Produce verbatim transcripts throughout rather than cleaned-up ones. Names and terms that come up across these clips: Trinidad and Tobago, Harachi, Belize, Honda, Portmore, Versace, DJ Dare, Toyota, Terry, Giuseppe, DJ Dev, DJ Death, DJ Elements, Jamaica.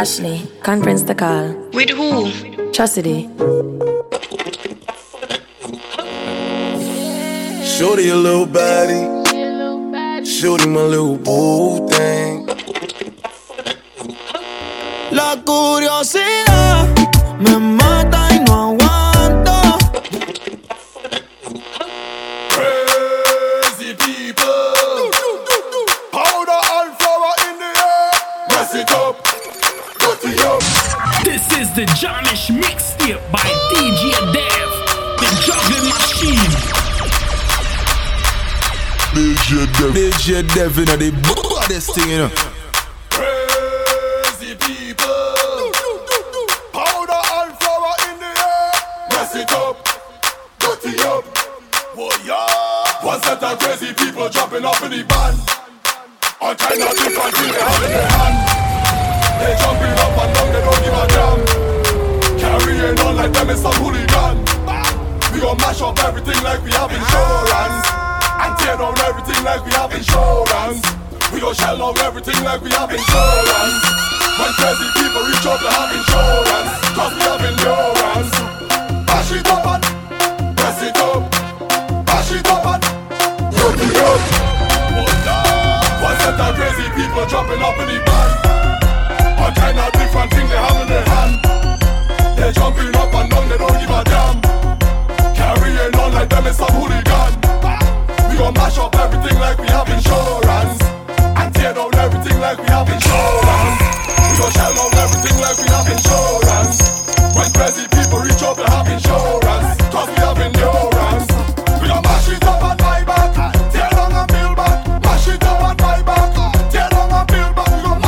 Ashley, conference the call. With who? Chastity. Shorty your little body, shorty my little boo thing. La curiosidad me mata y no aguanto. Crazy people, powder and flower in the air. Mess it up, put it up. This is the Jamish mixtape by D J Dev, the juggling machine. D J Dev, D J Dev, you know they blow this thing, you know. Crazy people jumping up in the van. All kind of different things they have in their hand. They jumping up and down, they don't give a damn. Carrying on like them is some hooligan. We gon' mash up everything like we have insurance, and tear down everything like we have insurance. We gon' shell out everything like we have insurance. When crazy people reach out to have insurance, cause we have endurance. Bash it up and press it up. Bash it up and what's that, that crazy people jumping up in the van? All kind of different things they have in their hand. They jumping up and down, they don't give a damn. Carrying on like them is some hooligan. We gon' mash up everything like we have insurance, and tear down everything like we have insurance. We gon' shell down everything like we have insurance. When crazy people reach up, they have insurance, cause we have endurance. We gon' mash it up and buy back. Tear down and build back. Mash it up and buy back. Tear down and build back. We gon'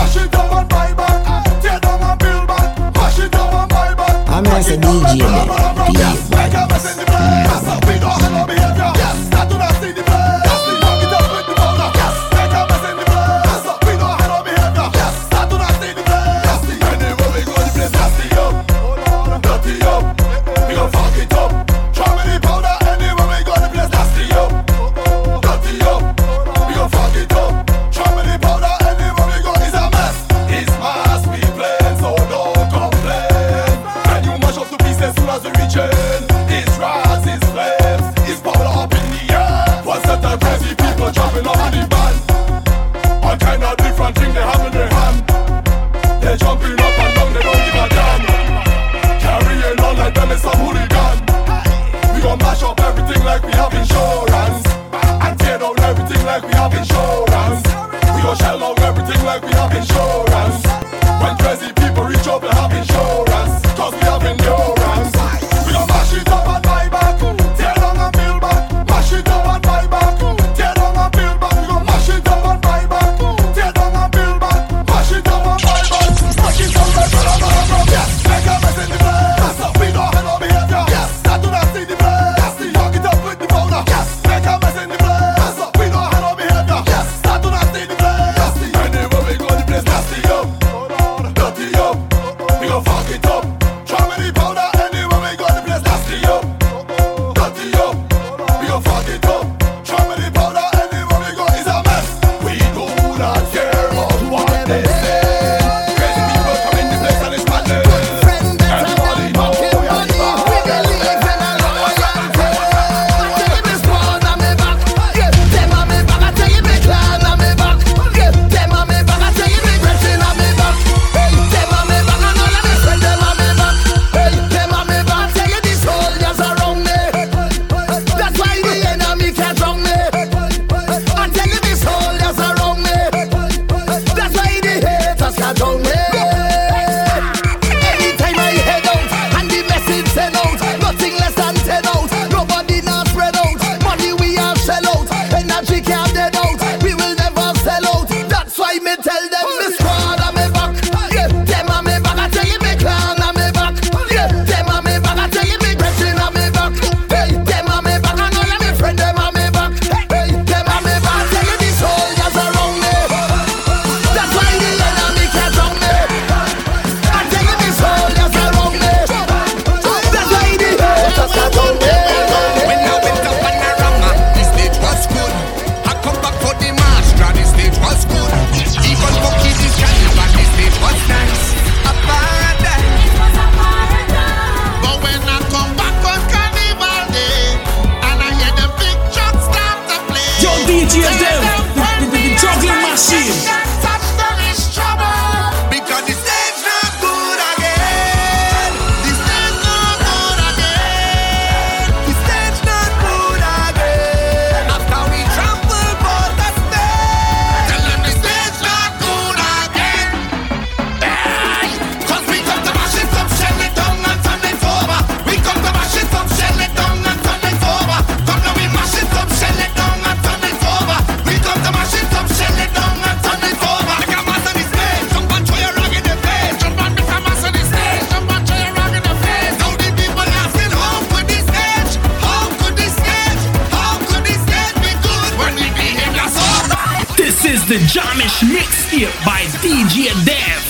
is the Jamish mixtape by D J Dev,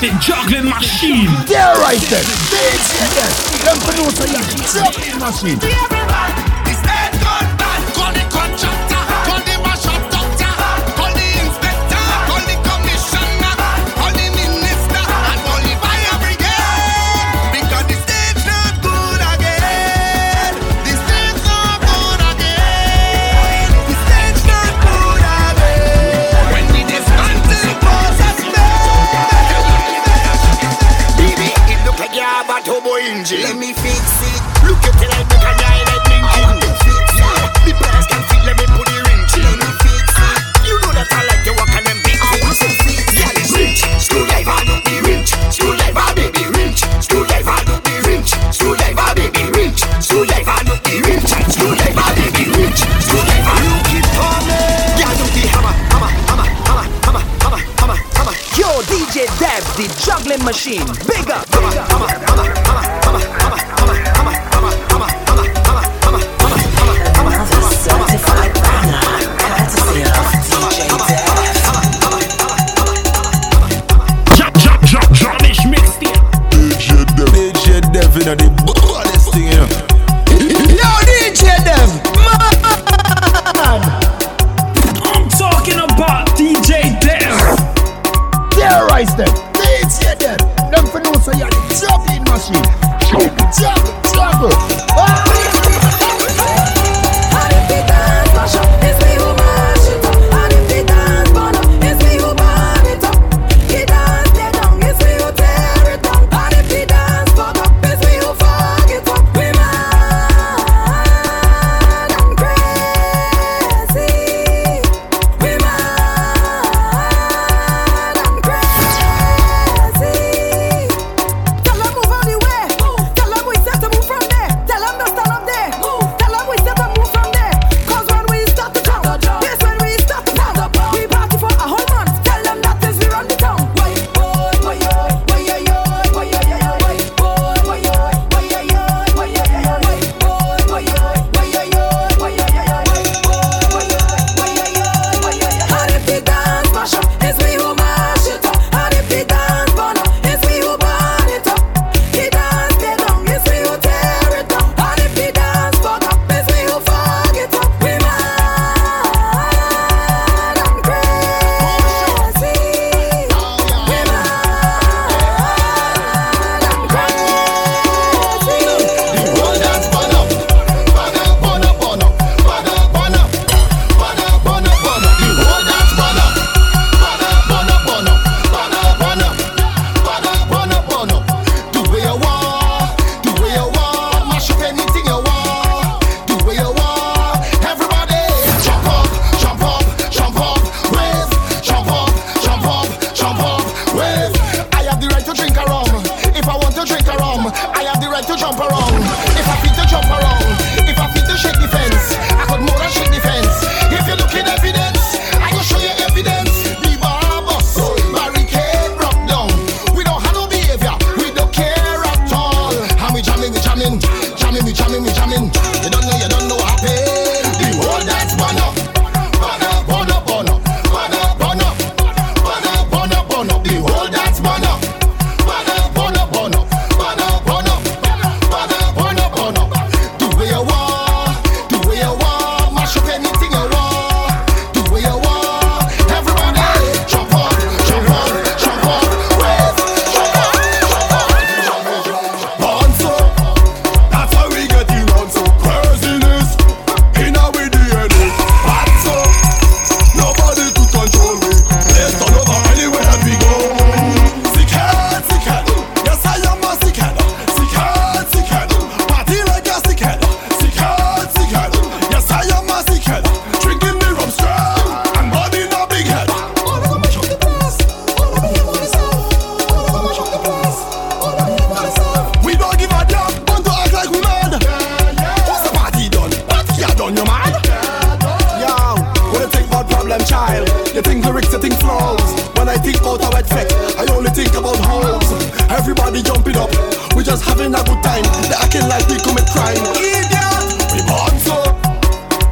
the juggling machine. They're right there. D J Dev, the producer, the juggling machine. Is that good man? Call the contractor, call the mashup doctor, call the inspector, call the commissioner, call the minister, and call the fire brigade. Because the state's not good again. The state's not good again. The state's not good again. When the discounting goes as bad. Baby, it look like you have a turbo engine. Let me fix it. Look at it like a guy. The juggling machine, big up, big up, big up, big up, big up, big up.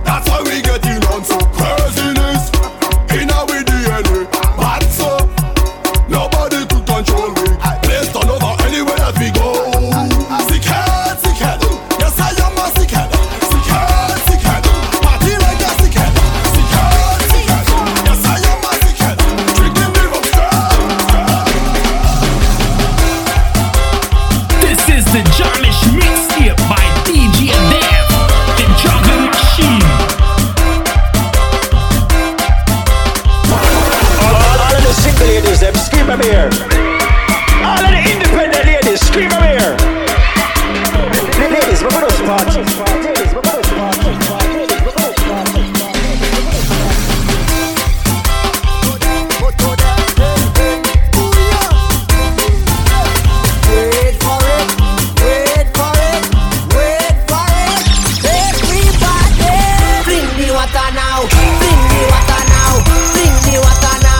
That's why we get in on so craziness. In our way, the ladies, them scream up here. All of the independent ladies, scream up here. Ladies, we're going to party. Ladies, we're going to party. Wait for it, wait for it, wait for it. Everybody, bring me water now, bring me water now, bring me water now.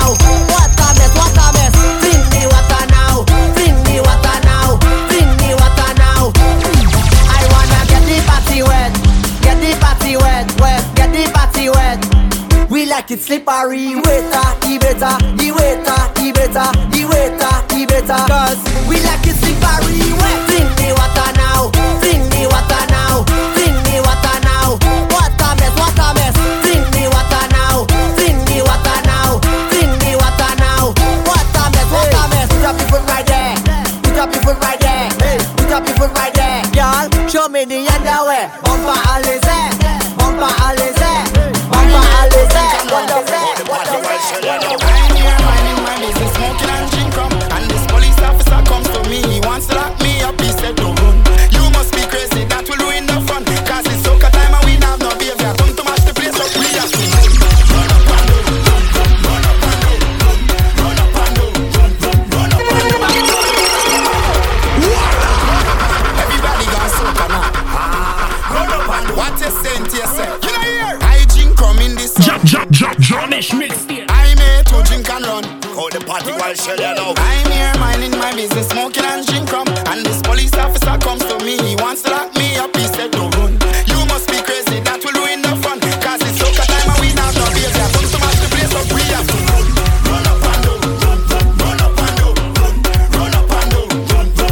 Like it's slippery, waiter, the better, the waiter, the better, the waiter, the better. Cause we like it slippery, wet. Bring me water now, bring me water now, bring me water now. Water mess, water mess. Bring me water now, bring me water now, bring me water now. Water mess, water mess. Put up your foot right there, put up your foot right there, put up your foot right there. Y'all, show me the underwear. Bumper always there, bumper always there. What the fuck? What the fuck? I'm here minding my business, smoking and drink rum. And this police officer comes to me, he wants to lock me up, he said don't run. You must be crazy, that will ruin the fun. Cause it's soccer time and we have no behavior. Come to match the place up, we have to run up and down, run up and down, run up and down, run up and down. Everybody got soccer now. Run up and down. What you saying to yourself? Can I hear? I drink rum in this song. Johnnish mixed it. I'm here to drink and run. Hold the party while shell it out. I'm here minding my business, smoking and drink rum. And this police officer comes to me, he wants to lock me up, he said don't run. You must be crazy, that will ruin the fun. Cause it's soccer time and we now no beer. There comes to match the place up, we have to run. Run up and down, run, run, run up and down, run, run up and down, run, run,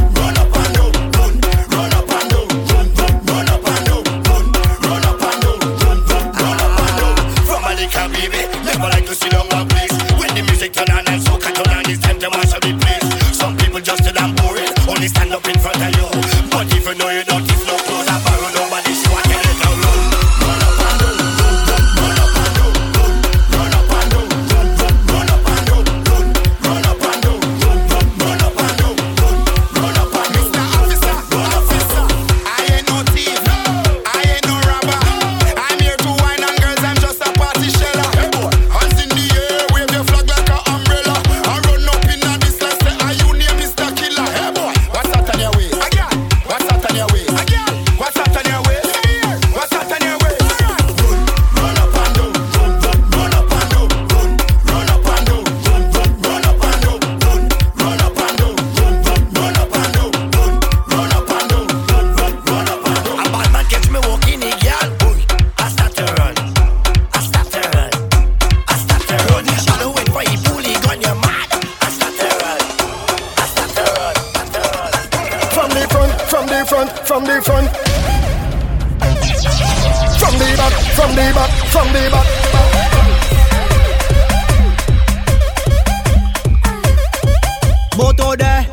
run up and down, run, run up and down, run, run, run up and down, run, run up and down, run, run, run up and down. From Malika, baby. Never like to sit on one place. When the music turn on and so cut on, it's time to mash up the place. Some people just tell them boring, only stand up in front of you. But if you know you don't give no clothes, I borrow nobody's shoe, I can't let them run. Run up and down, run up and down, run up and down, run up and down, run up and down, run up and down, run up and down. Mister Officer, Officer, I ain't no thief, I ain't no robber. I'm here to wine and girls, I'm just a party sheller. Hands in the air, wave your flag like an umbrella. I run up in a this last day, and you name Mister Killer. Hey boy, what's that on your way? Again, what's that on your way? Again, what's that on your way? What's that on your way? Run, run up and down, run, run, run up and down, run, run up and down, run, run, run up and down, run, run up and down, run, run, run up and down, run, run up and down, run, run, run up and down. A bad man catch me walking, he girl, boy, I start to run. I start to run. I start to run. You shall wait for he pull he gun, you're mad. I start to run. I start to run. Start to run. Start to run. From the front, from the front, from the front. From the back, from the back, from the back. Motor there,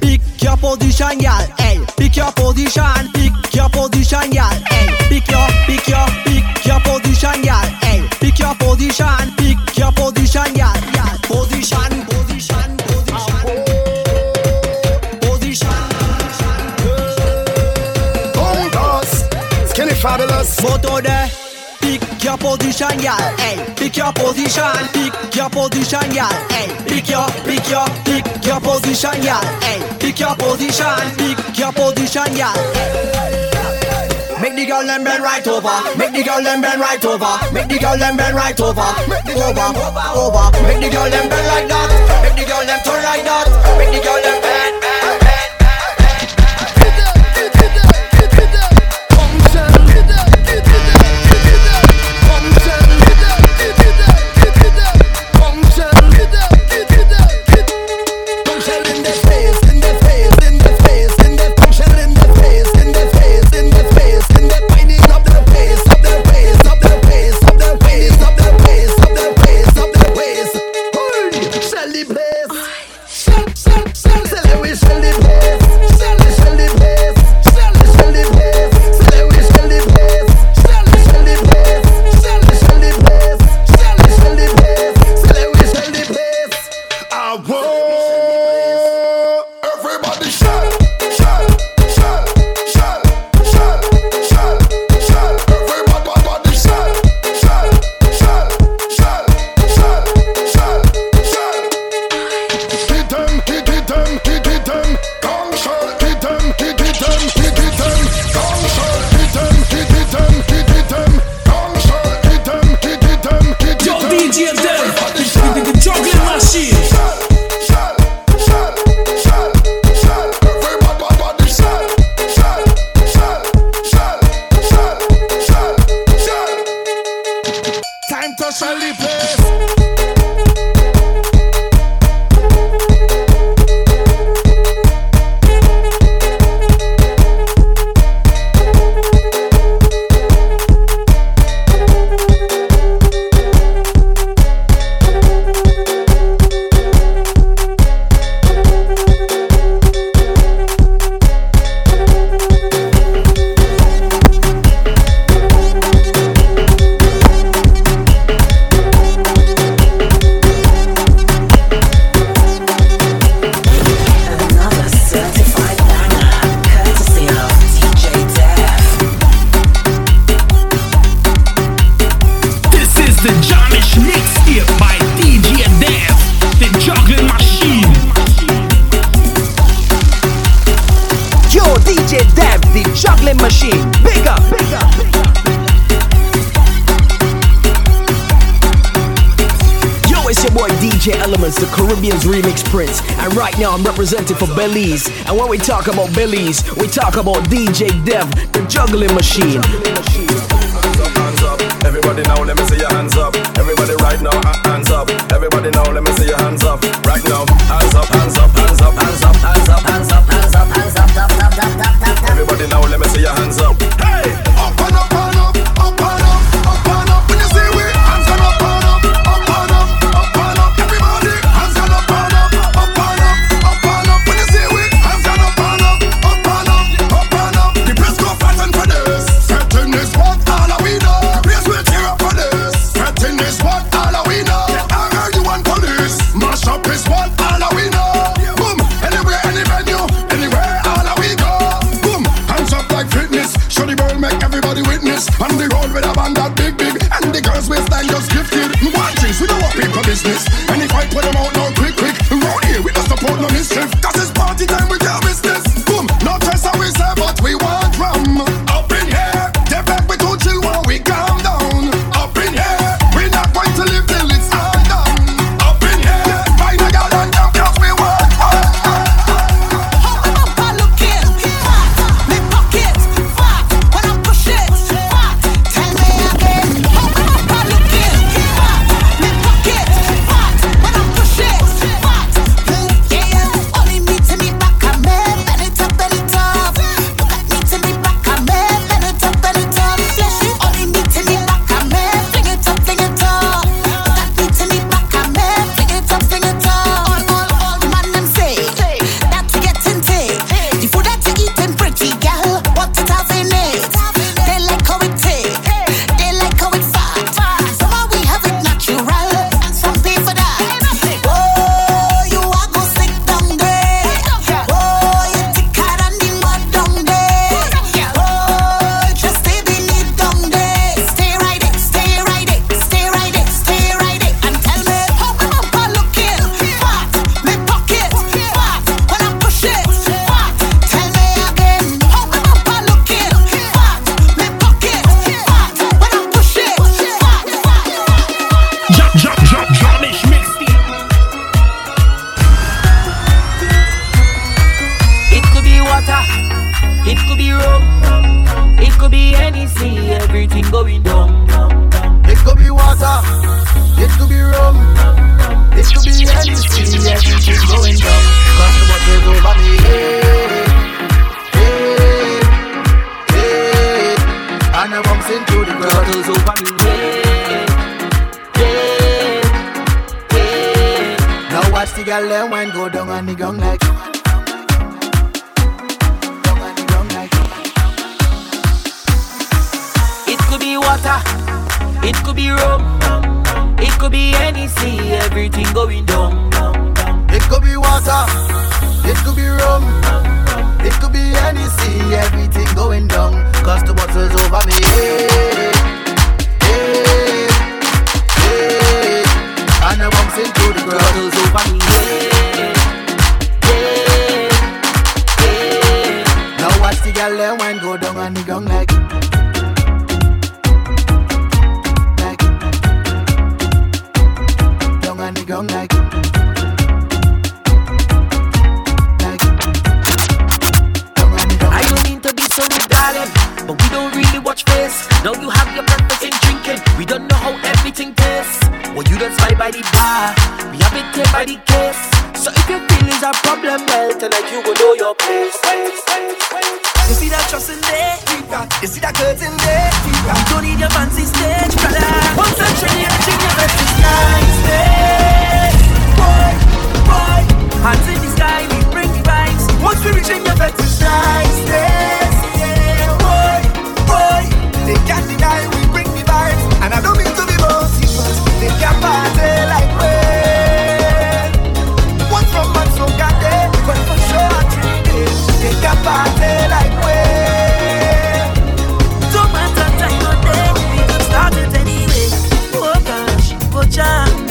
pick your position, y'all. Hey, pick your position, pick your position, y'all. Hey, pick your, pick your, pick your position, y'all. Hey, pick your position, pick your position, y'all. Y'all. Position, position, position. Position. Congrats, skinny fabulous. Motor there, pick your position, y'all. Hey, pick your position, pick your position, y'all. Hey, pick your, pick your, pick your position, y'all. Hey, pick your position, pick your position, y'all. Make the girl them bend right over. Make the girl them bend right over. Make the girl them bend right over. Over, over. Make the girl them bend like that. Make the girl them turn like that. Make the girl them bend, bend, bend. Celebrate. Celebrate. boy D J Elements, the Caribbean's remix prince. And right now I'm represented for Belize. And when we talk about Belize, we talk about D J Dev, the juggling machine. Hands up, hands up. Everybody now, let me see your hands up. Everybody right now, hands up. Everybody now, let me see your hands up. Right now, hands up, hands up, hands up, hands up, hands up, hands up, hands up, hands up, hands up, hands up, hands up. Everybody now, let me see your hands up. Hey, up and up and up, up and up, up and up. When you see we hands gone up and up, up and up, up and up. Everybody hands gone up and up, up and up, up and up. When you see we hands gone up and up, up and up, up and up. The press go fat and feathers. Setting this what all we know. The place will tear up for this. Setting this what all we know. I heard you want police. Mash up is what all we know. On the road with a band that big, big, and the girls waistline just gifted. We want things, we don't want people business. And if I put them out now, quick, quick. Round here, we don't support no mischief. Cause it's party time, we tell business. Boom, no choice how we say, but we want rum. Up in here, they back with two chill while we calm down. Up in here, we're not going to live till it's all done. Up in here, find a girl and jump, cause we want up, up, up. Up, up, I look here, fat, me pockets, fat, when I push it.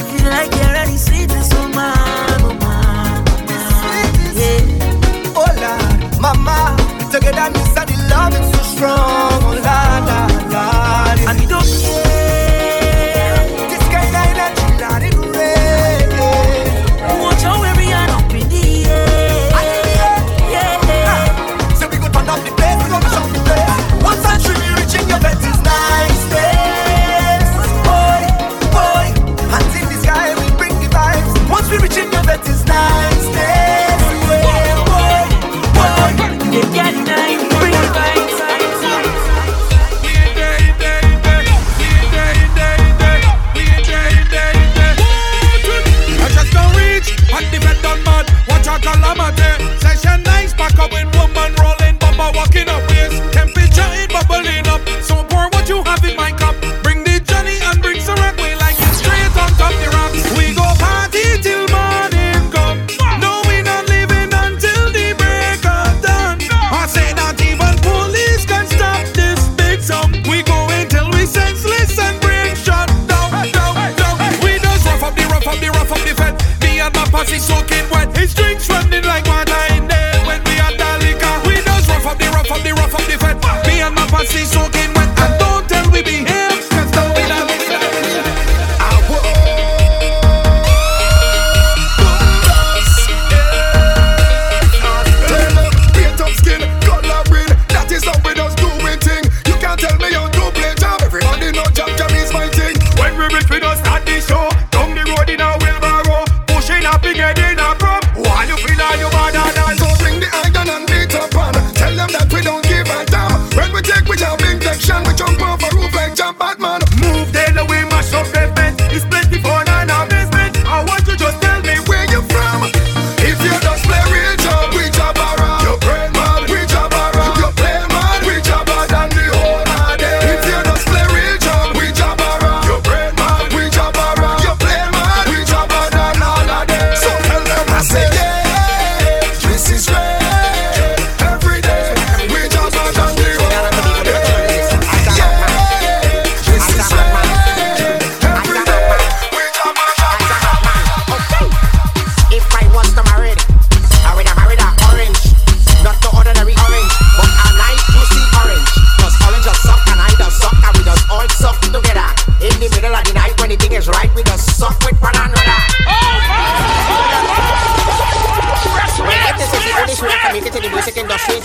Feel like cause he's soaking wet. His drinks running like water in there. When we had the liquor, we just rough up the rough up the rough up the fed. Me and my pants is soaking wet. And don't tell we be here.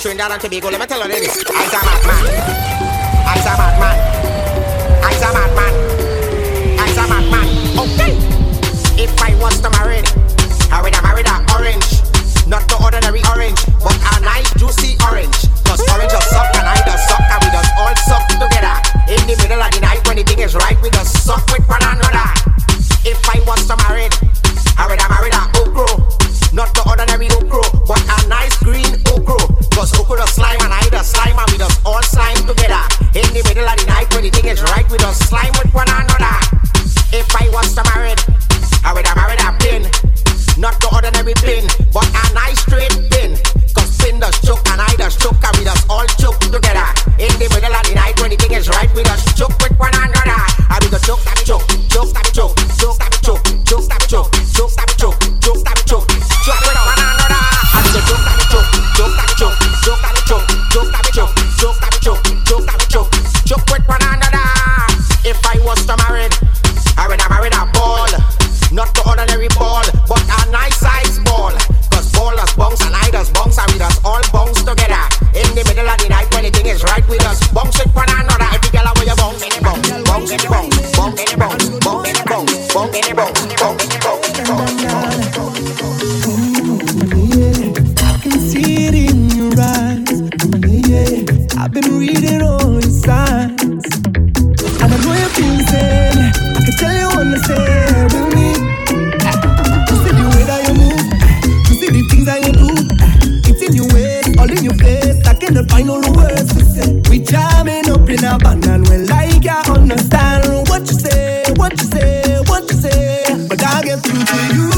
Trinidad and Tobago, let me tell you this. I's a madman. I's a madman. I's a madman. I's a madman. Okay. If I was to marry, I would have married an orange. Not the ordinary orange, but a nice juicy orange. Cause orange does suck and I does suck and we does all suck together. In the middle of the night when the thing is right, we does suck with one another. If I was to marry, I would have married an okro. Not the ordinary okro, but a nice green okro. Cause Oko does slime and I does slime and we does all slime together. In the middle of the night when the thing is right, we does slime with one another. If I was to marry, I would have married a pin. Not the ordinary pin, but a nice straight pin. Cause pin does choke and I does choke and we does all choke together. In the middle of the night when the thing is right, we does choke with one another. I we does choke, stop it, choke, choke, stop it, choke, choke, stop it, choke, choke, stop it, choke, choke, stop it, choke, choke, stop it, choke, choke with one another. I we does choke, stop it, choke, choke, stop it, choke. Choke that it choke, choke that it choke, choke that it choke, choke that it choke, choke with one another. If I was to marry, I would have married a ball. Not the ordinary ball, but a nice size ball. Cause ball does bounce and I does bounce and we does all bounce together. In the middle of the night when the thing is right, we does bounce with one another. Every girl away you bounce, bounce, bounce, bounce, bounce, bounce, bounce, bounce, bounce, bounce, bounce, bounce, bounce. I've been reading all the signs, and I know you're pleasing. I can tell you wanna stay with me. You see the way that you move, you see the things that you do. It's in your way, all in your place. I cannot find all the words to say. We jamming up in a band and we're like, I understand what you say, what you say, what you say. But I get through to you.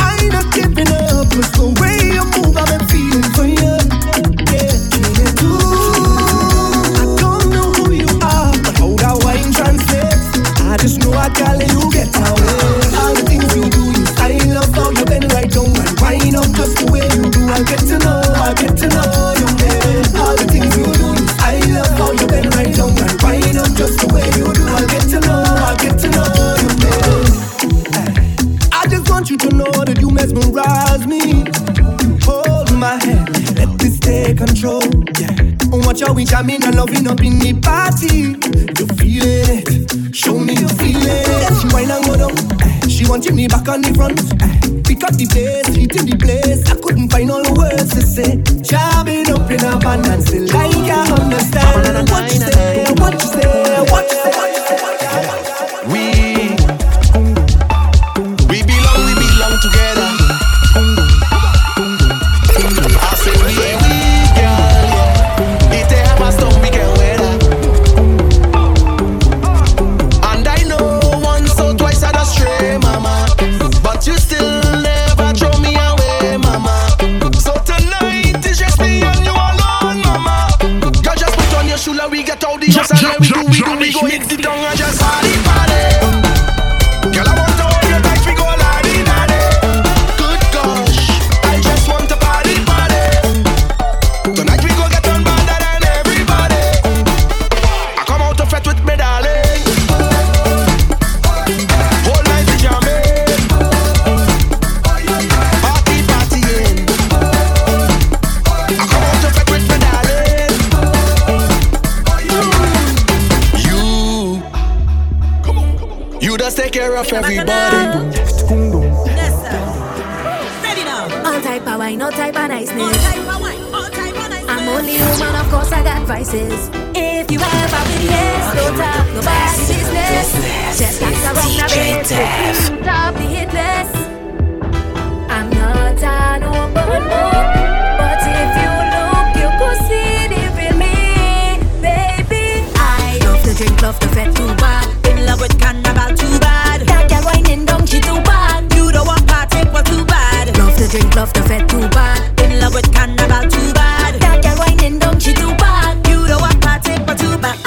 I'm not giving up, it's the way you move. I've been feeling for you. Just know I tell you get away. All the things you do, you style up, how you bend right down and wind up just the way you do. I get to know, I get to know you, baby. All the things you do, you style up, how you bend right down and wind up just the way you do. I get to know, I get to know you, baby. I just want you to know that you mesmerize me. Hold my hand, let this take control. Yeah. Watch how we jamming and loving up in the party. You feel it, show me you feel it. She whine and go down, she wanted me back on the front. Pick up the place, hit in the place. I couldn't find all the words to say. Jamming up in a band and say like I understand what you say, what you say, what you say. We we belong, we belong together. I say we. Mix it down and just party, party. Girl, I want to hold you tight, we go la-di-da-di. off everybody. Yes, sir. Ready now. All type of wine, all type of niceness. All type of wine, all type of niceness. I'm only human, of course I got vices. If you ever with yes, no top, nobody business. Just like the rock, top the hit list. I'm not an open book, but if you look, you could see it with me, baby. I love to drink, love to fed too bad. In love with carnival too bad. That girl whining down, she too bad. You don't want partake, but too bad. Love to drink, love to fed too bad. In love with carnival too bad. That girl whining down, she too bad. You don't want partake, but too bad.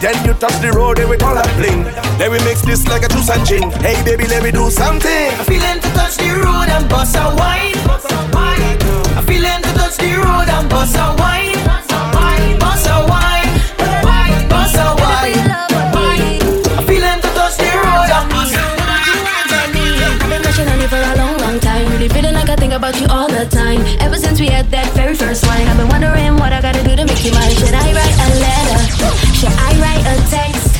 Then you touch the road and we call that bling. Then we mix this like a juice and gin. Hey baby, let me do something. I'm feeling to touch the road and bust a wine. I'm feeling to touch the road and bust a wine. Bust a wine, bust a wine. I'm feeling to touch the road and bust a wine. I've been touching on you for a long, long time. Really feeling like I think about you all the time. Ever since we had that very first wine, I've been wondering what I gotta do to make you mine. Should I write a letter? Should I write a text?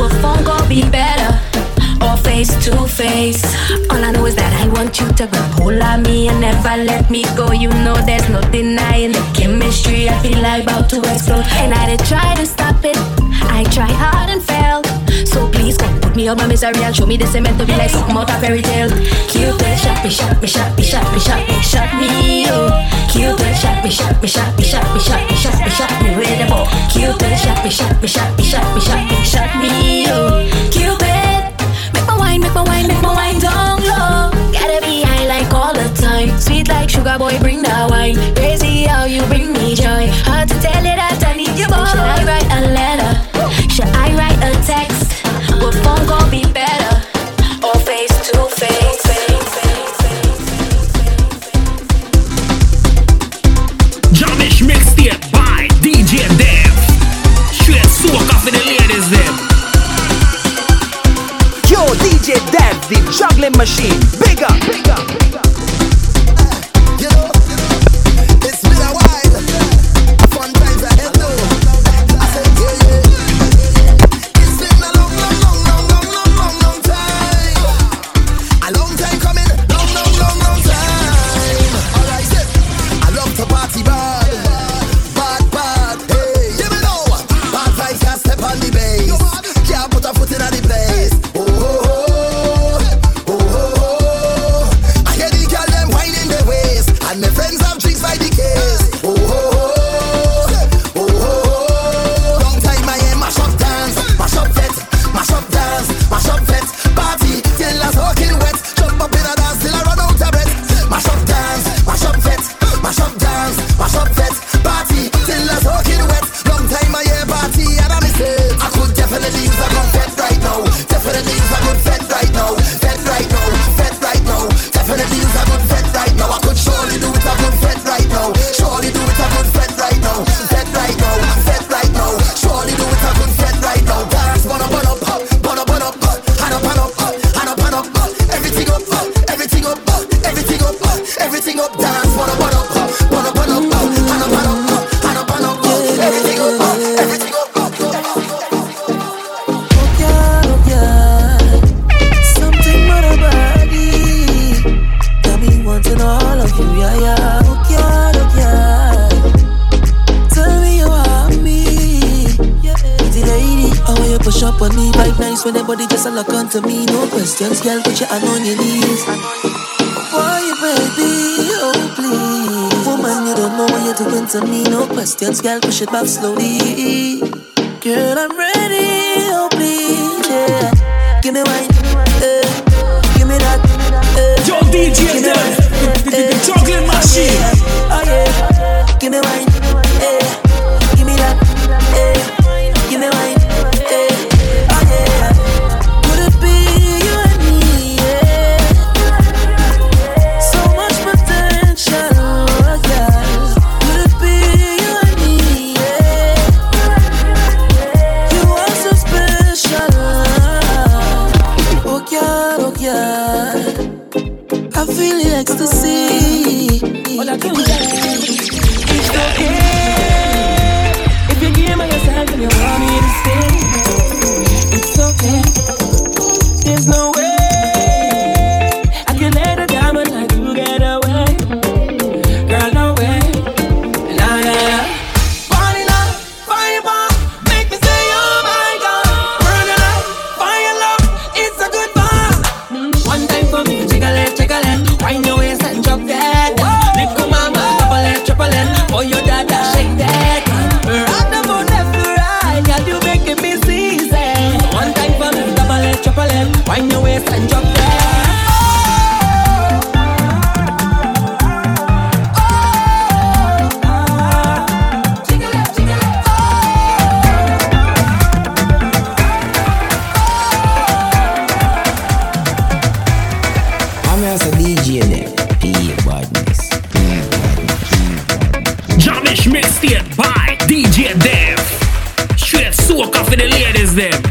Will phone call be better? Or face to face? All I know is that I want you to grab hold of me and never let me go. You know there's no denying the chemistry. I feel like about to explode. And I did try to stop it. I tried hard and failed. So please come put me on my misery and show me this ain't meant to be like something out of fairy tale. Cupid shot me, shot me, shot me, shot me, shot me, shot me, oh. Cupid shot me, shot me, shot me, shot me, shot me, shot me, shot me with a bow. Cupid shot me, shot me, shot me, shot me, shot me, shot me, oh. Cupid, make my wine, make my wine, make my wine down low. Gotta be high like all the time, sweet like sugar boy, bring the wine. Crazy how you bring me. up on me, vibe nice when everybody just a lock onto me. No questions, girl, put your hand on your knees. Why, baby, oh please. Woman, you don't know what you're doing to me. No questions, girl, push it back slowly. Girl, I'm ready, oh please, yeah. Give me wine, eh, give me that, eh. Yo, D J Death, the, the, the, the juggling machine. Oh yeah, oh yeah. Give me wine, eh, give me that, eh, give me wine, eh, oh yeah. Could it be you and me, yeah? So much potential, oh yeah. Could it be you and me, yeah? You are so special, oh yeah, oh yeah. I feel ecstasy. Oh, that cool. It's okay. You want me to stay? It's okay. There's no way I can let a diamond like you get away. Girl, no way. Nah, nah, nah. Fall in love, fireball, make me say, oh my God. Burn it up, fire love, it's a good vibe. One time for me, jiggle it, jiggle it. Wind your waist and drop that. Lick your mama, double it, triple it. Oh, your dada, shake that. Wind your waist and drop that. I'm here as a D J there. P A badness. Jamish mixtape by D J Dev. Straight soca for the ladies them.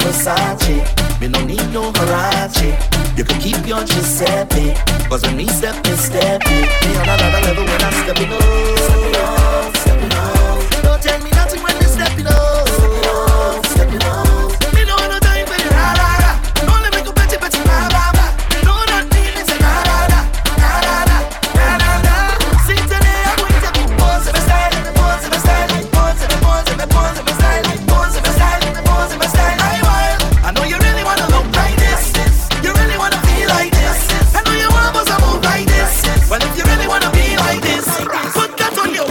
Versace, me no need no Harachi. You can keep your Giuseppe, cause when we step in step it, me on another level when I step it up. Step it up, step it up. Don't tell me nothing when you step it up. Step it up, step it up. Me no want no time for the la-la-la. Only make a petty petty la-la-la. Me know that thing is a la-la-la, la-la-la, la-la-la. See today I'm going to be pose of a style, pose of a style, pose of a pose of a pose of a style, pose of a style, pose of a style. I know you really wanna look like this. You really wanna feel like this. I know you wanna move like this. Well, if you really wanna be like this, put that on your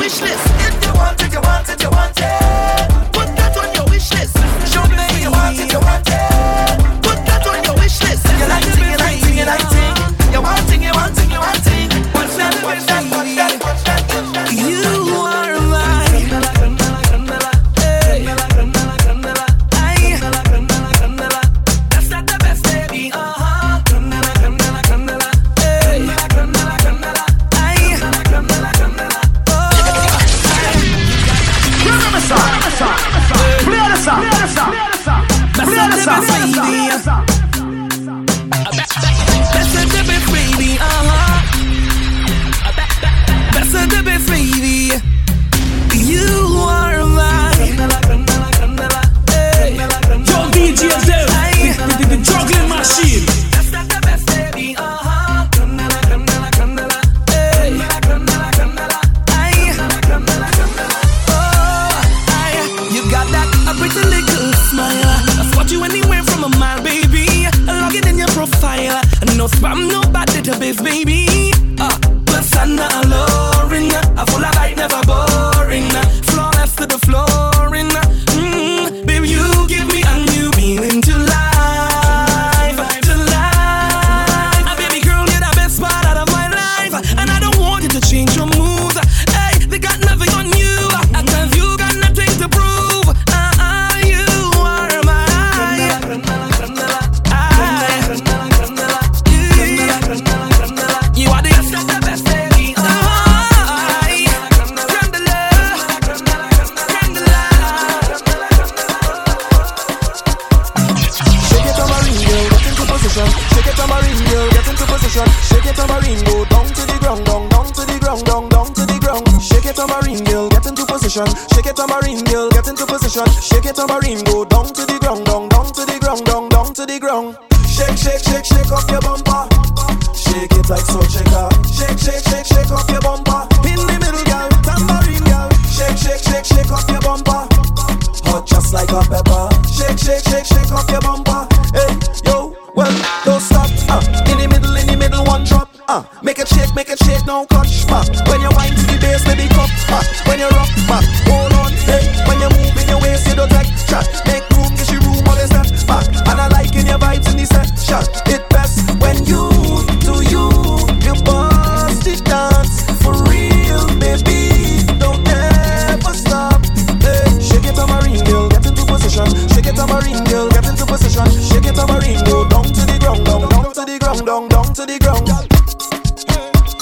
No spam, no bad database, baby. Uh, persona alluring, a full of light, never boring. Flawless to the flooring. Mm, baby, you give me a new meaning to life, to life. Uh, baby girl, you're the best part out of my life, and I don't want you to change your mood. Hey, they got nothing on you, uh, 'cause you got nothing to prove. Uh, uh, you are mine. Shake it, tambourine, go down to the ground, down, down to the ground, down, down to the ground. Shake it, tambourine, girl, get into position. Shake it, tambourine, girl, get into position. Shake it, tambourine, go down to the ground, down, down to the ground, down, down to the ground. Shake, shake, shake, shake off your bumper. Shake it like so, shaker. Shake, shake, shake, shake off your bumper. In the middle, girl, tambourine, girl. Shake, shake, shake, shake off your bumper. Hot just like a pepper. Shake, shake, shake, shake off your bumper. Hey, yo, well, don't stop. Uh, in the middle, in the middle, one drop. Uh, make it shake, make it shake, no clutch. Ma. When you wind to the bass, baby, cup. Ma. When you rock, ma. Hold on, hey. When you move in your waist, you don't like chat. Make room, get your room, all is that. Ma. And I like in your vibes in the set. Shot. It best when you, do you, you bust it dance for real, baby. Don't ever stop. Hey. Shake it, tambourine girl, get into position. Shake it, tambourine girl, get into position. Shake it, tambourine girl, down to the ground, down, down to the ground, down, down to the ground.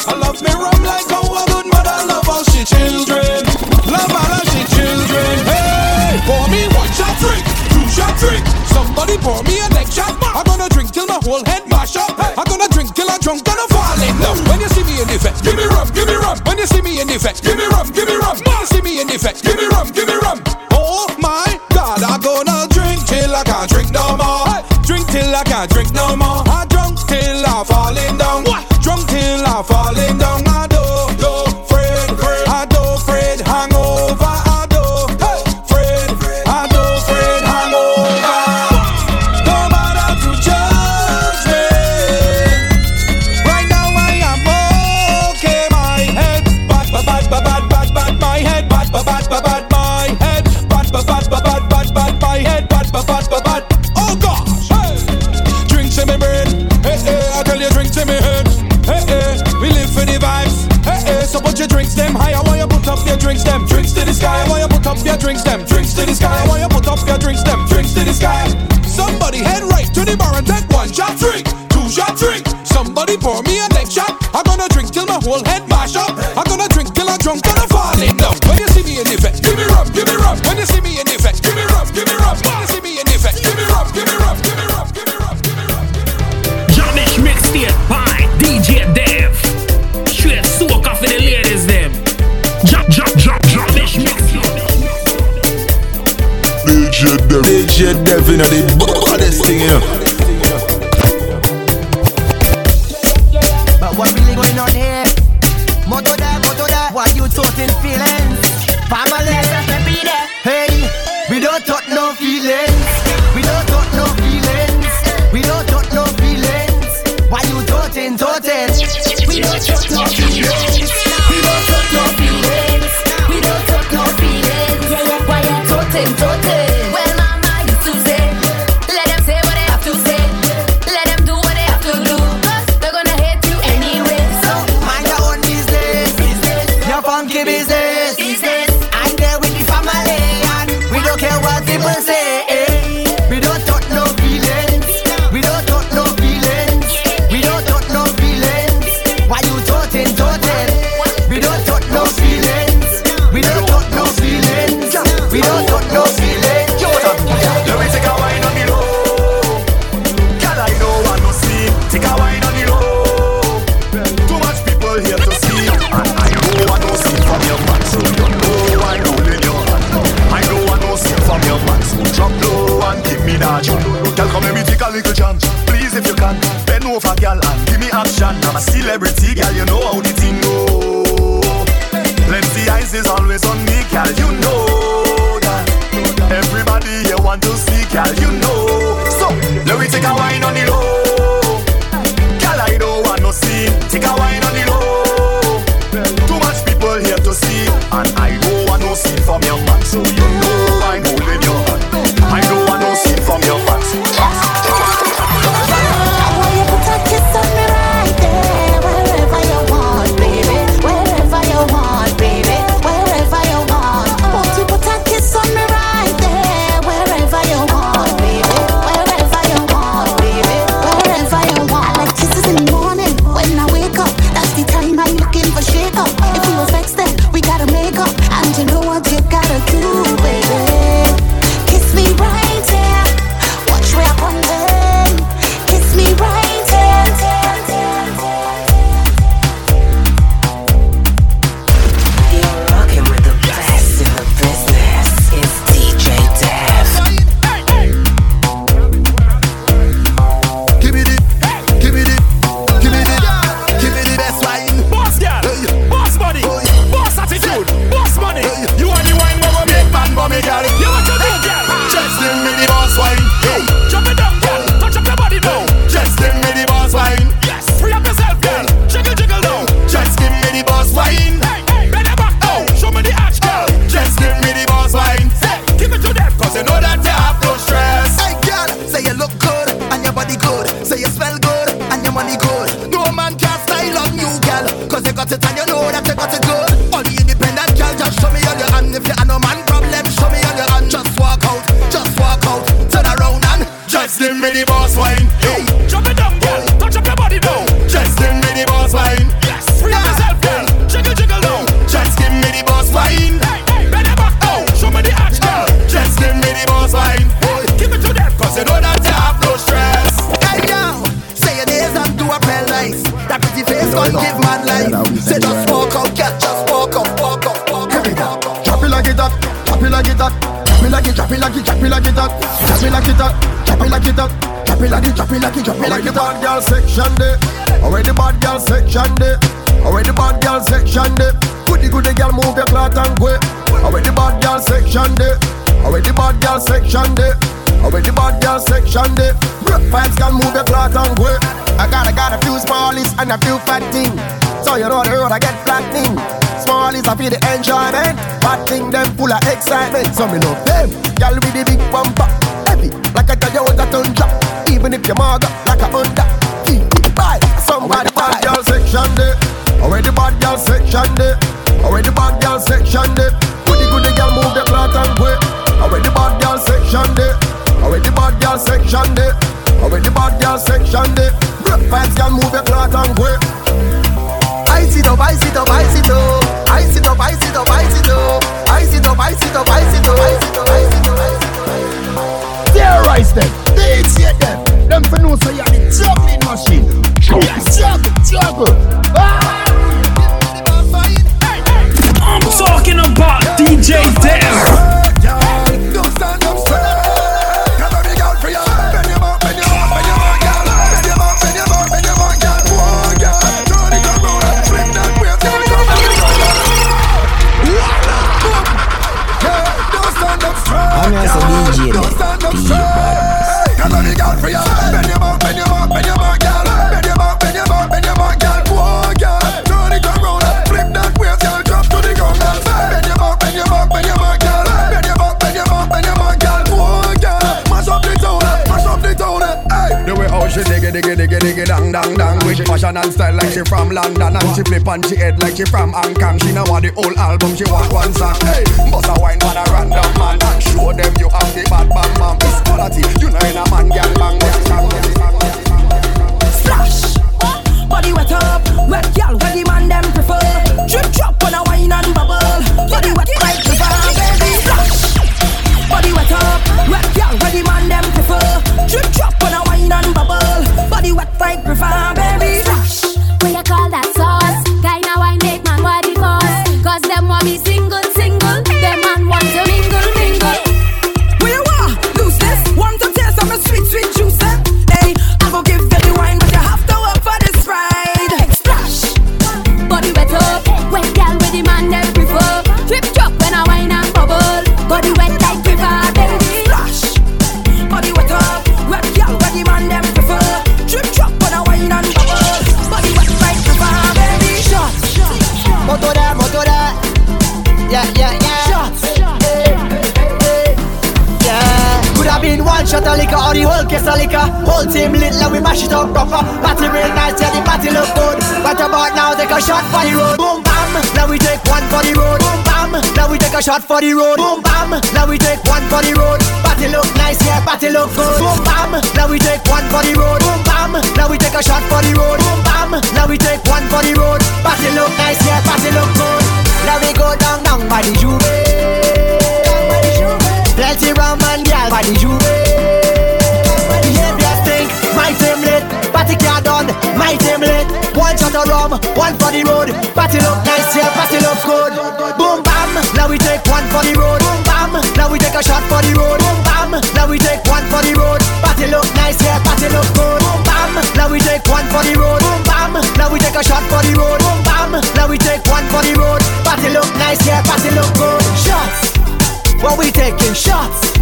I love me rum like how a good mother love all she children. Love all she children. Hey, pour me one shot drink, two shot drink. Somebody pour me a neck shot. I'm gonna drink till my whole head mash up. Hey, I'm gonna drink till I'm drunk and I fall in love. When you see me in the fest, give me rum, give me rum. When you see me in the fest, give me rum, give me rum. When you see me in the fest, give me rum, give me rum. Oh my God, I'm gonna drink till I can't drink no more. Hey, drink till I can't drink no more. I drunk till I'm falling down. What? Drunk till I'm falling down. I do, do, afraid, afraid. I do, afraid, hangover. I do, hey, afraid, afraid. I do, afraid, hangover. Don't bother to judge me. Right now I am okay. My head, bat, bat, bat, bat, bat, bat, my head, bat, bat, bat, bat, bat, my head, bat, bat, bat, bat, bat, bat, my head, bat, bat, bat, bat, bat. Oh gosh, hey. Drinks in my brain. Hey, hey, I tell you, drinks in my head. Hey, hey, we live for the vibes. Hey, hey, so put your drinks them higher. Why you put up your drinks them? Drinks to the sky. Why you put up your drinks them? Drinks to the sky. Why you put up your drinks them? Drinks to the sky. Somebody head right to the bar and take one shot drink, two shot drink. Somebody pour me a neck shot. I'm gonna drink till my whole head mash up. I'm gonna drink till I'm drunk and I'm falling down. When you see me in the fest, give me rum, give me rum. When you see me in the fest, give me rum, give me rum. When you see me in the fest, give me rum, give me rum, give me rum, give me rum, give me rum. Johnny's mixtape by D J Dev. Straight soak off for the ladies them. Jump, jump, jump, Johnny's mixtape. D J Dev, D J Dev inna the baddest thing here. But what really going on here? Motoda, motoda, what you talking feelings? Family, happy day. Hey, we don't talk no feelings. We don't talk no feelings. We don't talk no feelings. Why you talking, talking? We don't talk no feelings. We don't talk no feelings. We don't talk no feelings. Yeah, yeah, why you talking, talking? I'm a celebrity, girl, you know how the thing go. Plenty eyes is always on me, girl, you know that. Everybody here want to see, girl, you know. So, let me take a wine on the road. Cause you got it and you know that you got it good. Only independent girl, just show me all your hand. If you are no man problem, show me all your hand. Just walk out, just walk out, turn around and just give me the boss wine. Hey, drop it down, girl, touch up your body down. Just give me the boss wine. Yes, free up yourself, girl, jiggle jiggle down. Just give me the boss wine. Hey, hey, bend it back down, show me the arch, girl. Just give me the boss wine. Hey, give it to them, cause you know that you have no stress. Hey, yo, say your days and do a prayer life. That pretty face gon' give man life. Say just walk out, girl, just walk out, walk out, walk out. Drop it like it up, drop it like it up. Drop it like it, drop it like it, drop it like it up. Drop it like it up, drop it like it up. Drop it like it, drop it like it, drop it like it up. Already the bad girl section day, already the bad girl section day, already the bad girl section day. Goody goody girl move your cloth and go. Already the bad girl section day, already the bad girl section day. Already the bad girl section day. Rock vibes can move your cloth and go. I got, I got a few smallies and a few fat thing. So you know the road I get flattening. Smallies I feel the enjoyment. Bad thing them full of excitement. So me love them. Girl with the big bumper, heavy like a Toyota Tundra. Even if you mug up like a Honda, keep it by somebody. Bad girl section day. Already bad girl section day. Already bad girl section day. Goody goody girl move the cloth and go. Already bad girl section day. Already bad girl section day. Already bad girl section day. Fans can move your cloth and go. Ice it up, ice it up, ice it up. Ice it up, ice it up, ice it up. Ice it up, ice it up, ice it up, ice it up, ice it up, ice it up. Terrorize them, D J them. Them for no say you're the juggling machine. Yes, juggle, juggle. I'm talking about D J Dare. I'm not a D J, don't stand up straight. Come on, you got free up. Bend your back, bend your back, bend your back, girl. Bend your back, bend your back, bend your back, girl. Go on, girl. Turn it around, flip that waist, girl. Drop to the ground, girl. Bend your back, bend your back, bend your back, girl. Bend your back, bend your back, bend your back, girl. Go on, girl. Mash up the town, mash up the town. Hey, the way how she diggy, diggy, diggy, diggy, dang, dang, dang. With fashion and style like she from London, and she flip and she head like she from Hong Kong. She now want the whole album, she want one song. Hey, bust a wine for a random man. Show them you have the bad bang man. It's quality, you know in a man gang bang bang. Splash! Body wet up, wet girl, where the man them prefer. Drip drop on a wine and bubble. Body wet like the bar, baby. Splash! Body wet up, wet girl, where the man them prefer. Drip drop on a wine and bubble. Body wet like the bar, baby. Splash! What you call that sauce? Guy now I make my body force. Cause them want me single, single. Them man want to mingle. Sweet, sweet Giuseppe, hey, I gon' give you the wine, but you have to work for this ride. Splash! Body wet up, wet girl with the man them prefer. Drip drop when I wine and bubble. Body wet like river, baby. Splash! Body wet up, wet girl with the man them prefer. Drip drop when I wine and bubble. Body wet like river, baby. Shots! Motora, motora. Yeah, yeah, yeah. Shots! Been one shot of liquor or the whole case of liquor. Whole team lit like we mash it up proper. Party real nice, yeah the party look good. What about now, take a shot for the road. Boom bam, now we take one for the road. Boom bam, now we take a shot for the road. Boom bam, now we take one for the road. Party look nice, yeah party look good. Boom bam, now we take one for the road. Boom bam, now we take a shot for the road. Boom bam, now we take one for the road. Party look nice, yeah party look good. Now we go down, down by the Juve. Plenty round man, girl, by the Juve. Behavior stink, my team lit. Party car done, my team lit. One shot of rum, one for the road. Party look nice, yeah, party looks good. Boom bam, now we take one for the road. Boom bam, now we take a shot for the road. Boom bam, now we take one for the road. Party look nice, yeah, party looks good. Boom bam, now we take one for the road. Boom bam, now we take a shot for the road. Boom bam, now we take one for the road. Party look nice, yeah, party looks good. Shots. When we taking shots,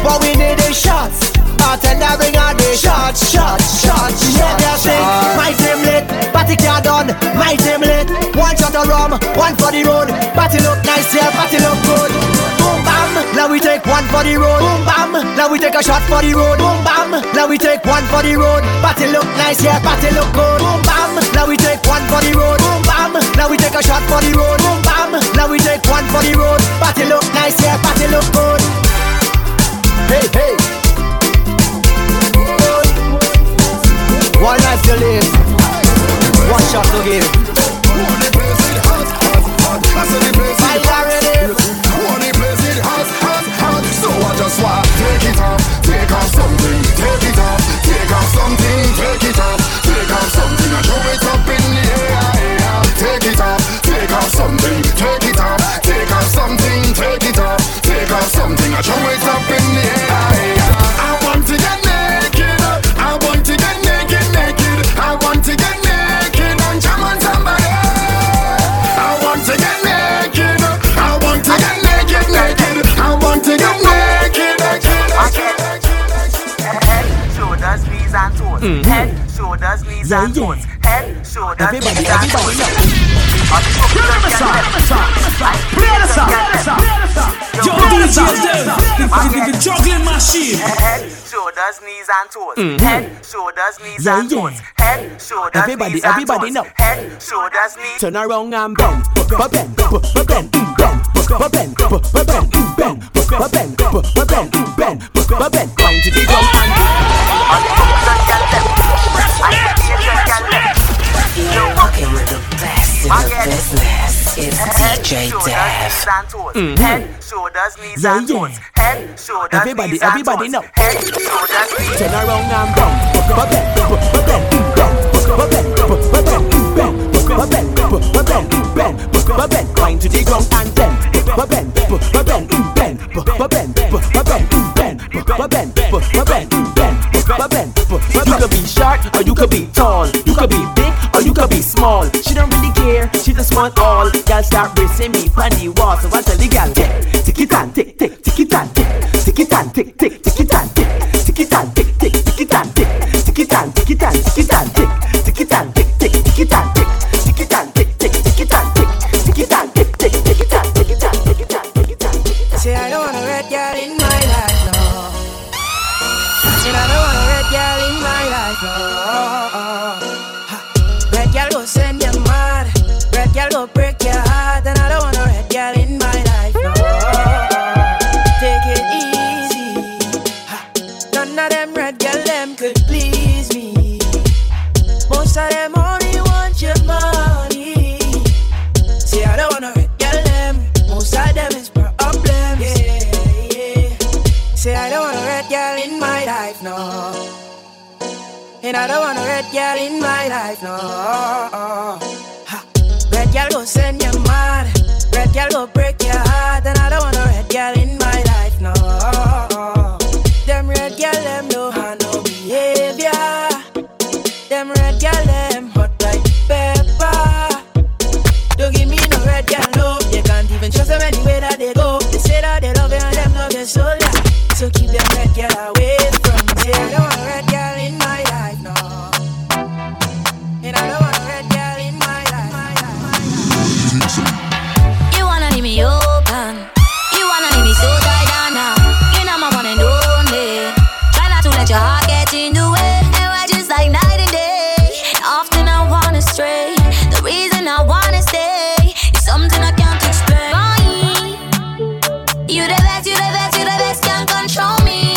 but we need a shots. Bartender bring out the shots, shots, shots. Yeah, that's it. My team lit, party car done. My team lit. One shot of rum, one for the road. Party look nice, yeah, party look good. Boom bam, now we take one for the road. Boom bam, now we take a shot for the road. Boom bam, now we take one for the road. Party look nice, yeah, party look good. Boom bam, now we take one for the road. Boom bam. shots again. Only place it hot, hot, hot. I said the place it hot. Only place it hot, hot, hot. So I just want take it off, take off something. Take it off, take off something. Take it off, take off something. I throw it up in the air, air. Take it off, take off something. Take it off, take off something. Take it off, take off something. I throw it up in the air, air. I want to get naked. I want to get naked, naked. I want to get naked and jam on somebody. I want to get naked. I want to get naked, naked. I want to get naked, naked. Head, shoulders, knees and toes. Head, shoulders, knees and toes. Head, shoulders, knees and toes. Play the song. Yo, D J Dev, the juggling machine. Shoulders, knees and toes. Mm-hmm. Head, shoulders, knees yeah, and toes. Yeah. Head, shoulders, everybody, knees everybody and toes. Everybody, everybody now. Head, shoulders, knees. Turn around and bend, bend, bend, bend, bend, bend, bend, bend, bend, bend, bend, bend, bend, bend to the ground and bend. You're walking with the best in the business. It's D J Dev. Head, shoulders, knees and toes. Head, shoulders, everybody, knees everybody and toes. Head, shoulders, knees. Turn around and down. Bend, bend, bend, bend, bend, bend to the ground and bend. Bend, bend, bend, bend, bend, bend, bend. You could be short or you could be tall. You could be big or you could be small. She don't really care. She just want all. Y'all start racing me on the wall. So I tell the girl, tick, tick it and tick, tick, tick it and tick, tick it and tick, tick, tick it and tick, tick it and tick, tick, tick it and tick, tick it and tick, tick it and tick, tick it and tick, tick, tick it and tick, tick it and tick, tick, tick it and tick, tick it and tick, tick, tick it and tick it and tick it and tick it and tick it. See, I don't want a red girl in my life, no. See, I don't want a red girl in my life, no. Red girl go send you mad. Red girl go break. And I don't want a red girl in my life, no. Ha. Red girl go send you mad. Red girl go break your heart. And I don't want a red girl in my life, no. Them red girl, them no hand, no behavior. Them red girl, them hot like pepper. Don't give me no red girl, no. You can't even trust them anywhere that they go. They say that they love you and them love you so loud. So keep them red girl away from me. I don't want a red girl in my life, no. And I don't want a red girl in my life, my life, my life. You wanna leave me open. You wanna leave me so tight down now. You know my one and only. Try not to let your heart get in the way. And we're just like night and day. And often I wanna stray. The reason I wanna stay is something I can't explain. You the best, you the best, you the best, can't control me.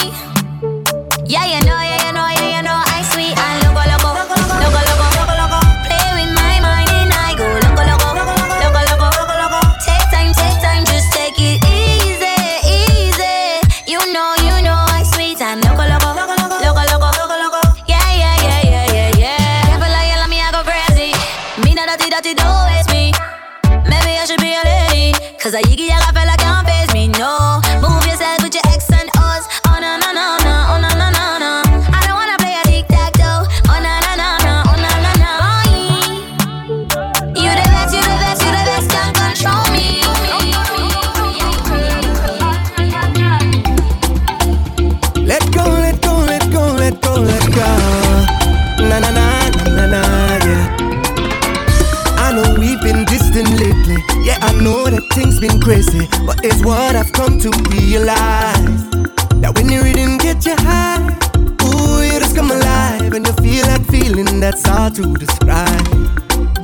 Yeah, you know, yeah, you know, yeah, you know, I sweet and loco, loco, loco, loco, loco, loco. Play with my mind and I go loco, loco, loco, loco, loco. Take time, take time, just take it easy, easy. You know, you know, I sweet and loco, loco, loco, loco, loco, loco. Yeah, yeah, yeah, yeah, yeah, yeah. Never lie, you love me, I go crazy. Me na dirty, dirty, don't waste me. Maybe I should be a lady, 'cause I yiggy, I got fella. No, move yourself with your X and O's. Oh no no no no, oh no no no no. I don't wanna play a tic tac toe. Oh no no no no, oh no no no. You the best, you the best, you the best, can't control me. Let go, let go, let go, let go, let go. Na na na na na, yeah. I know we've been distant lately. Yeah, I know that things been crazy. But it's what I've come to realize. That when you didn't get your high, ooh, you just come alive. And you feel that feeling that's hard to describe.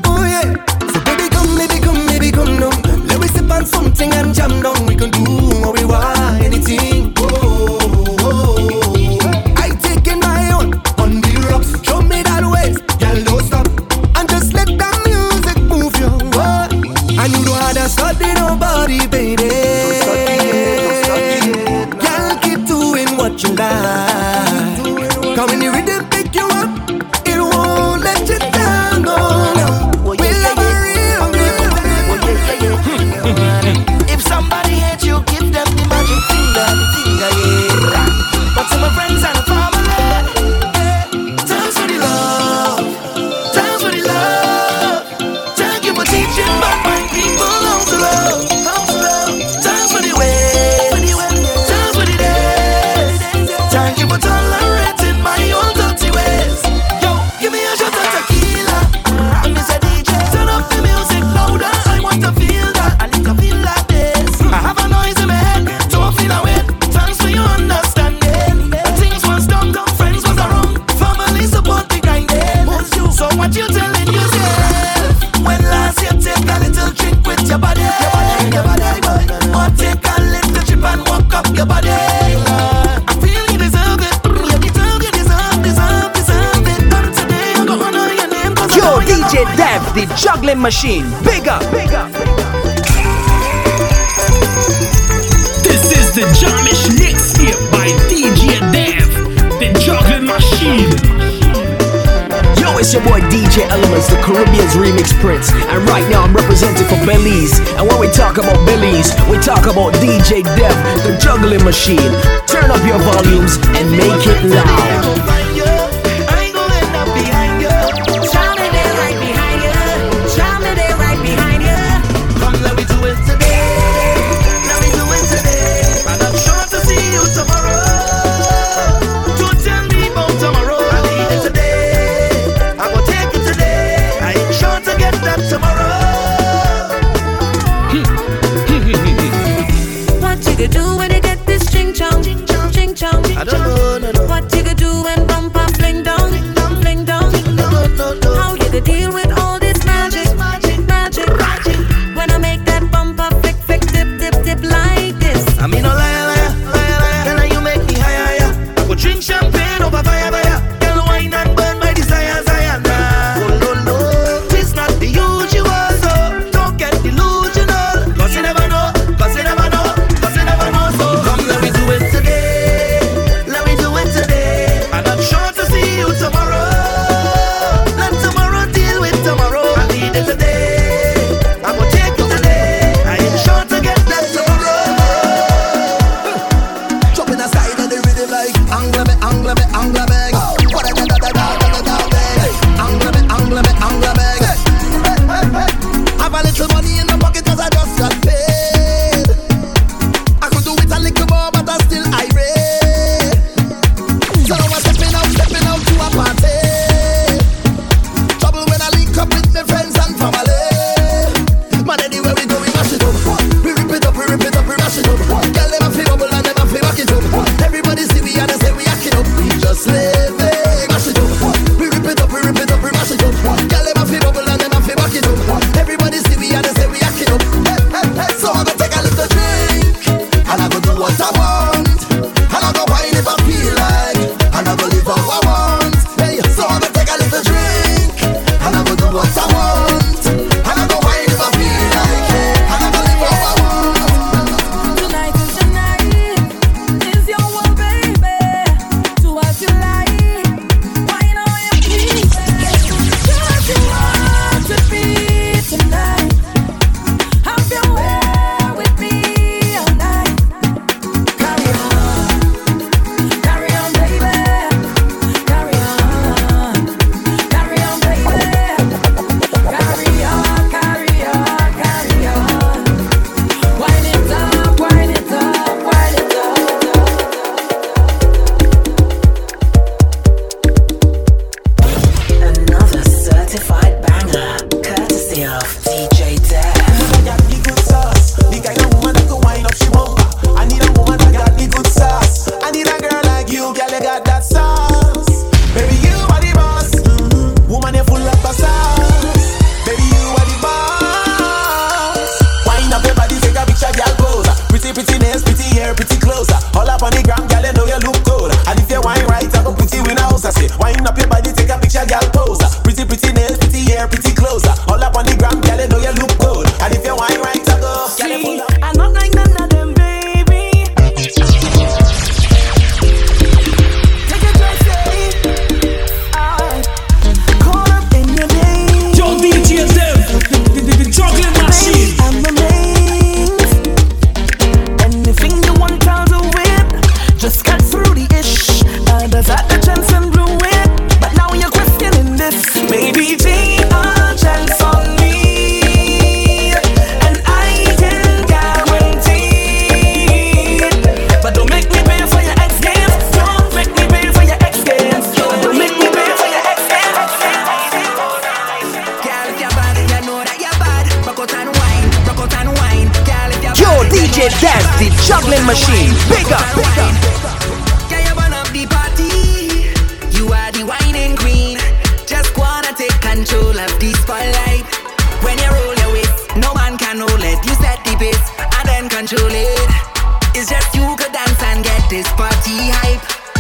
Oh yeah. So baby come, baby come, baby come down. Let me sip on something and jam down. We can do what we want, anything. Oh, oh, oh, oh. I taking my own on the rocks. Show me that ways, y'all don't stop. And just let that Yo, D J Dev, the juggling machine. Bigger, bigger, bigger. This is the Jamish mix here by D J Dev, the juggling machine. It's your boy D J Elements, the Caribbean's remix prince. And right now I'm representing for Belize. And when we talk about Belize, we talk about D J Dev, the juggling machine. Turn up your volumes and make it loud.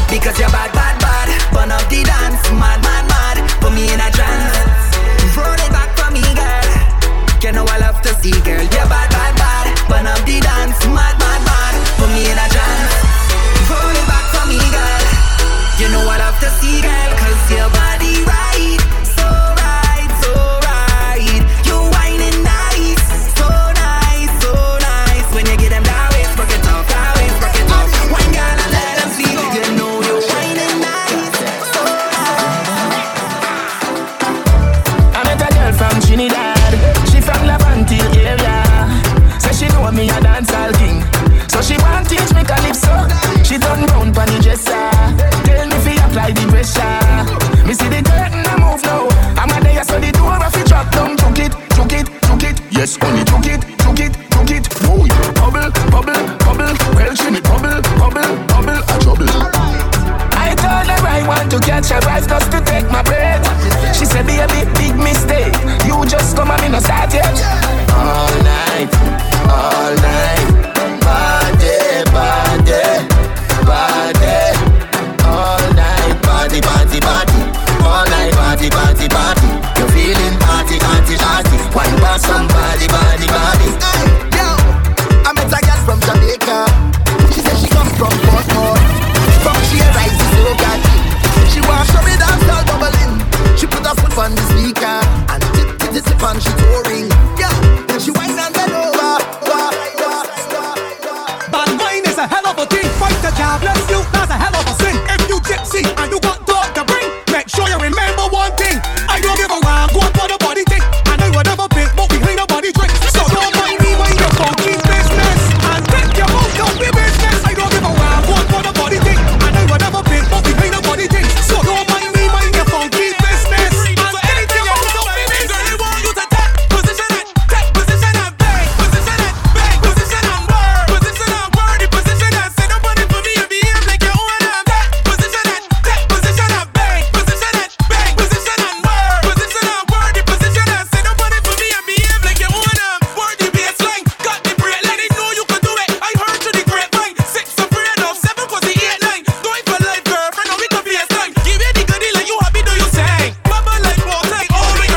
Because you're bad, bad, bad. Burn up the dance. Mad, mad, mad. Put me in a trance. yes, honey. Took it, took it, took it. Whoa, bubble, bubble, bubble. Well, she need bubble, bubble, bubble. A trouble. I told her I want to catch her vibes, just to take my breath. She said, be a big, big mistake. You just come and me no start yet. All night, all night. Party, party, party. All night, party, party, party. All night, party, party, party. You're feeling party, party, party. Wine pass somebody, body, body. Hey, yo, I met a girl from Jamaica. She said she comes from Portmore. From she arrives in Harachi. She wants to be dancehall bubbling. She put her foot on the speaker and tip, tip, tip, tip, and she touring. Yeah, then she wine and bend over. Bad wine is a hell of a thing. Fight the job, let's do. That's a hell of a sin. If you gypsy and you got dog to bring, make sure you remember one thing. I don't give a rhyme, what for the body thing. I know you never been, but we clean the body drink. So don't mind me when you're funky business. And think your mouth don't be business. I don't give a rhyme, what for the body thing. I know you never been, but we clean the body thing. So don't mind me when you're funky business. And think your mouth don't be business. Girl, you want you to take position and take position and bang. Position and bang. Position and word. Position and word. Position and say nobody for me. You behave like your own and take position and take position and bang. Position and bang. Position and word. Position and word. Position and say nobody for me. You behave like your own and word. You be a slang. Got the bread. Let it know you can do it. I heard you the grapevine. Six afraid of seven cause the eight nine. Going for life, girlfriend. Now we can be a slang. Give it the goodie like you happy do you say. Mama like water like all in your brain. She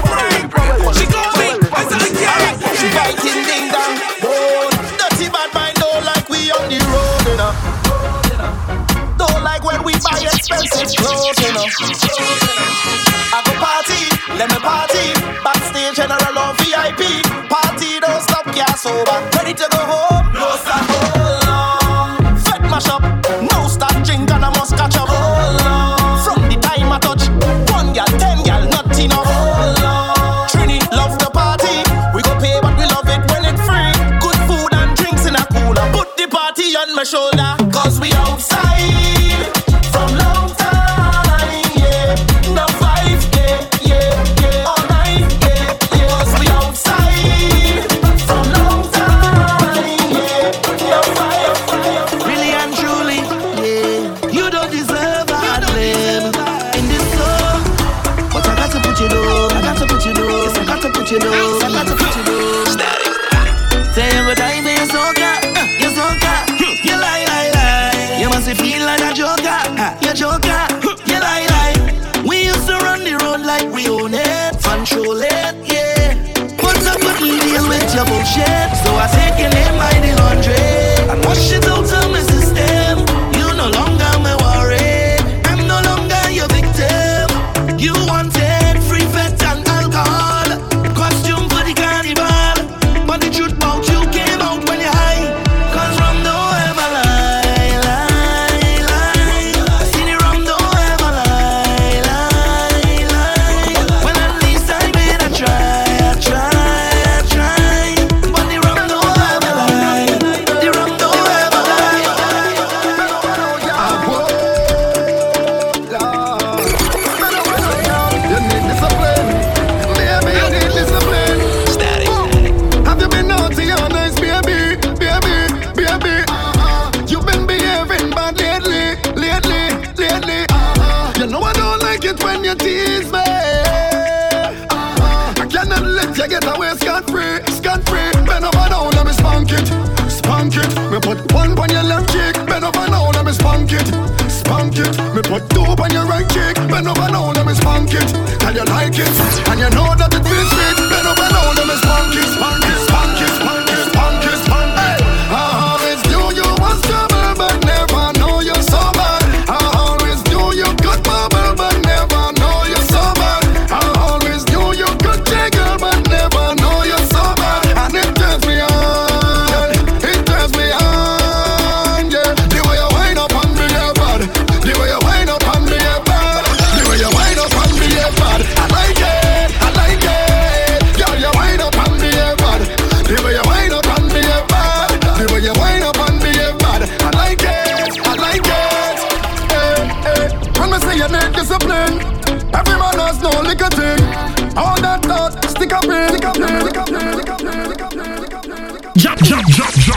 called me. I said I can't. She biting ding dong. Oh, dirty bad mind. Don't like we on the road enough. Don't like when we buy expensive clothes enough. I go party, let me party. Backstage, general or V I P. Party don't stop, yeah, sober. Ready to go home? No stop, hold on. Fed mash up, no stop drink and I must catch up. Hold on. From the time I touch, one girl, ten girl, not enough. Hold on. Trini love the party. We go pay, but we love it when it's free. Good food and drinks in a cooler. Put the party on my shoulder, cause we outside from long time, yeah. No five, yeah, yeah, yeah. All night, yeah, yeah. Cause we outside from long time, yeah. No five, yeah. Really and truly, yeah. You don't deserve a live in this club, but I got to put you down. I got to put you down. Yes, I got to put you down. I got to put you down. Say you go die, but you suck up. You suck up. You lie, lie, lie. You must feel like a joker. You joker. You lie, lie. We used to run the road like we own it, control it, yeah. But I couldn't deal with your bullshit, so I take your name by the hundred and wash it out of my system. You no longer my worry. I'm no longer your victim. You wanted free fat and alcohol, costume for the carnival, but the truth about you came out when you're high. Cause rum don't ever lie, lie, lie. See the rum don't ever lie, lie, lie. Well, at least I made a try, I try, I try. But the rum don't ever lie, the rum don't ever lie. Ah, whoa, Lord. You need discipline. Baby, you need discipline. Have you been naughty or nice, baby? Baby, baby. You've been behaving bad lately, lately, lately. You know I don't like it when you tease me. I cannot let you get away scot-free, scot-free. Bend over now, let me spank it, spank it. Me put one on your left cheek. Bend over now, let me spank it, spank it. Me put two on your right cheek. Bend over now, let me spank it. Tell you like it, and you know that it feels sweet. Bend over now, let me spank it, spank it, spank it, spank it, spank it, spank it. I always knew you was trouble, but never know you so bad. I always knew you could bubble, but never know you so bad. I always knew you could jiggle, but never know you so bad. And it turns me on, it turns me on, yeah. The way you wind up on me, yeah, bad. The way you wind up on me, yeah, bad. The way you wind up on me, yeah, bad. I like it, I like it. jump, jump, jump.